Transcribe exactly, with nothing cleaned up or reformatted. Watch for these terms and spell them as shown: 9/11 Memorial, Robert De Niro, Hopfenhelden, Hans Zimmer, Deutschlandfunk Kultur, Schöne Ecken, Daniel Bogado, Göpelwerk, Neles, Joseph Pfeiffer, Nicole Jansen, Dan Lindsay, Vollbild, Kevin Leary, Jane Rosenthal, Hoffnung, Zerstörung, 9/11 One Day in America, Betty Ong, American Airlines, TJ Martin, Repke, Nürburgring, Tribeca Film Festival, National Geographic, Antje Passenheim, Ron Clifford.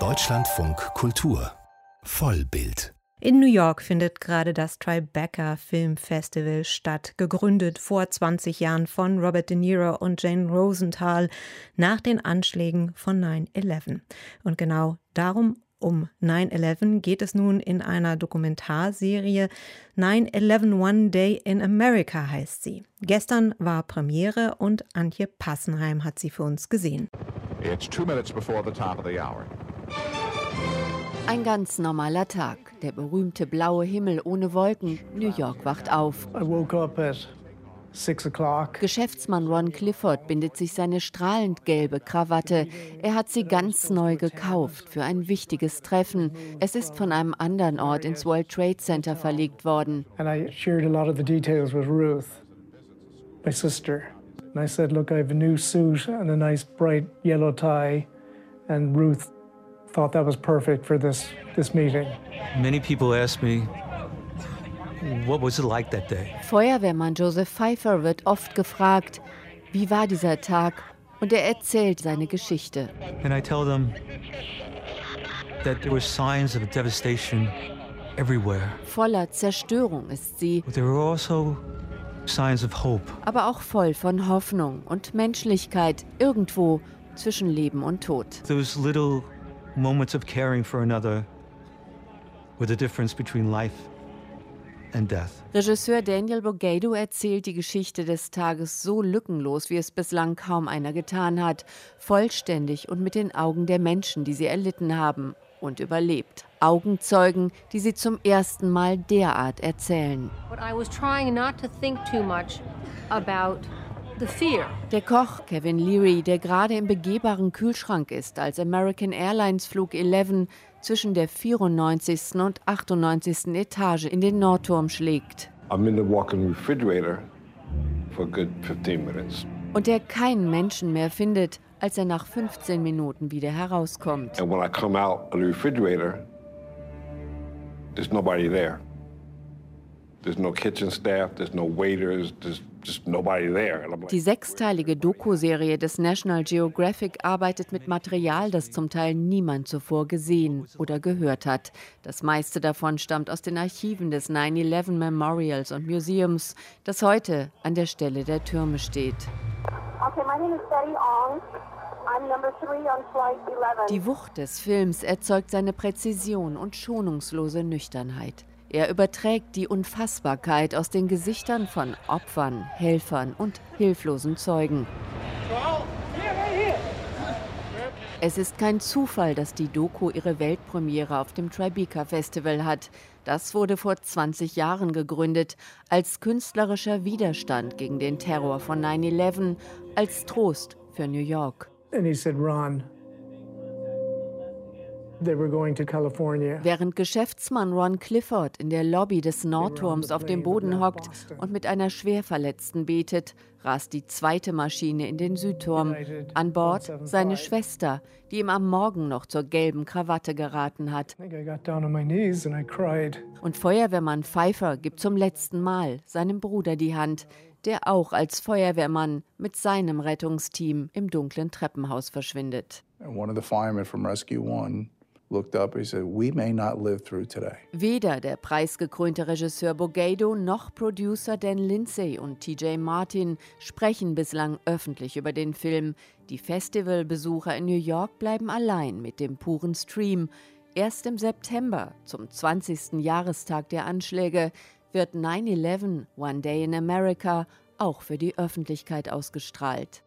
Deutschlandfunk Kultur Vollbild. In New York findet gerade das Tribeca Film Festival statt, gegründet vor zwanzig Jahren von Robert De Niro und Jane Rosenthal nach den Anschlägen von nine eleven. Und genau darum, um nine eleven, geht es nun in einer Dokumentarserie. nine eleven One Day in America heißt sie. Gestern war Premiere und Antje Passenheim hat sie für uns gesehen. It's two minutes before the top of the hour. Ein ganz normaler Tag. Der berühmte blaue Himmel ohne Wolken. New York wacht auf. I woke up at six o'clock. Geschäftsmann Ron Clifford bindet sich seine strahlend gelbe Krawatte. Er hat sie ganz neu gekauft für ein wichtiges Treffen. Es ist von einem anderen Ort ins World Trade Center verlegt worden. And I shared a lot of the details with Ruth, my sister. And I said, look, I have a new suit and a nice bright yellow tie. And Ruth thought that was perfect for this this meeting. Many people ask me, what was it like that day? Feuerwehrmann Joseph Pfeiffer wird oft gefragt, wie war dieser Tag? Und er erzählt seine Geschichte. And I tell them that there were signs of devastation everywhere. Voller Zerstörung ist sie. But there were also signs of hope. Aber auch voll von Hoffnung und Menschlichkeit, irgendwo zwischen Leben und Tod. Those little moments of caring for another with the difference between life and death. Regisseur Daniel Bogado erzählt die Geschichte des Tages so lückenlos, wie es bislang kaum einer getan hat, vollständig und mit den Augen der Menschen, die sie erlitten haben und überlebt. Augenzeugen, die sie zum ersten Mal derart erzählen. But I was trying not to think too much about der Koch Kevin Leary, der gerade im begehbaren Kühlschrank ist, als American Airlines Flug elf zwischen der vierundneunzigsten und achtundneunzigsten Etage in den Nordturm schlägt. I'm in the walk-in refrigerator for good fifteen minutes. Und der keinen Menschen mehr findet, als er nach fünfzehn Minuten wieder herauskommt. And when I come out of the refrigerator, there's nobody there. There's no kitchen staff, there's no waiters, there's just nobody there. Die sechsteilige Doku-Serie des National Geographic arbeitet mit Material, das zum Teil niemand zuvor gesehen oder gehört hat. Das meiste davon stammt aus den Archiven des nine eleven Memorials und Museums, das heute an der Stelle der Türme steht. Okay, my name is Betty Ong. I'm number three on flight eleven. Die Wucht des Films erzeugt seine Präzision und schonungslose Nüchternheit. Er überträgt die Unfassbarkeit aus den Gesichtern von Opfern, Helfern und hilflosen Zeugen. Es ist kein Zufall, dass die Doku ihre Weltpremiere auf dem Tribeca Festival hat. Das wurde vor zwanzig Jahren gegründet, als künstlerischer Widerstand gegen den Terror von nine eleven, als Trost für New York. And he said, Ron, they were going to California. Während Geschäftsmann Ron Clifford in der Lobby des Nordturms auf dem Boden hockt und mit einer Schwerverletzten betet, rast die zweite Maschine in den Südturm. An Bord seine Schwester, die ihm am Morgen noch zur gelben Krawatte geraten hat. Und Feuerwehrmann Pfeiffer gibt zum letzten Mal seinem Bruder die Hand, der auch als Feuerwehrmann mit seinem Rettungsteam im dunklen Treppenhaus verschwindet. And one of the firemen from Rescue One looked up and said, we may not live through today. Weder der preisgekrönte Regisseur Bogado noch Producer Dan Lindsay und T J Martin sprechen bislang öffentlich über den Film. Die Festivalbesucher in New York bleiben allein mit dem puren Stream. Erst im September, zum zwanzigsten Jahrestag der Anschläge, wird nine eleven One Day in America auch für die Öffentlichkeit ausgestrahlt.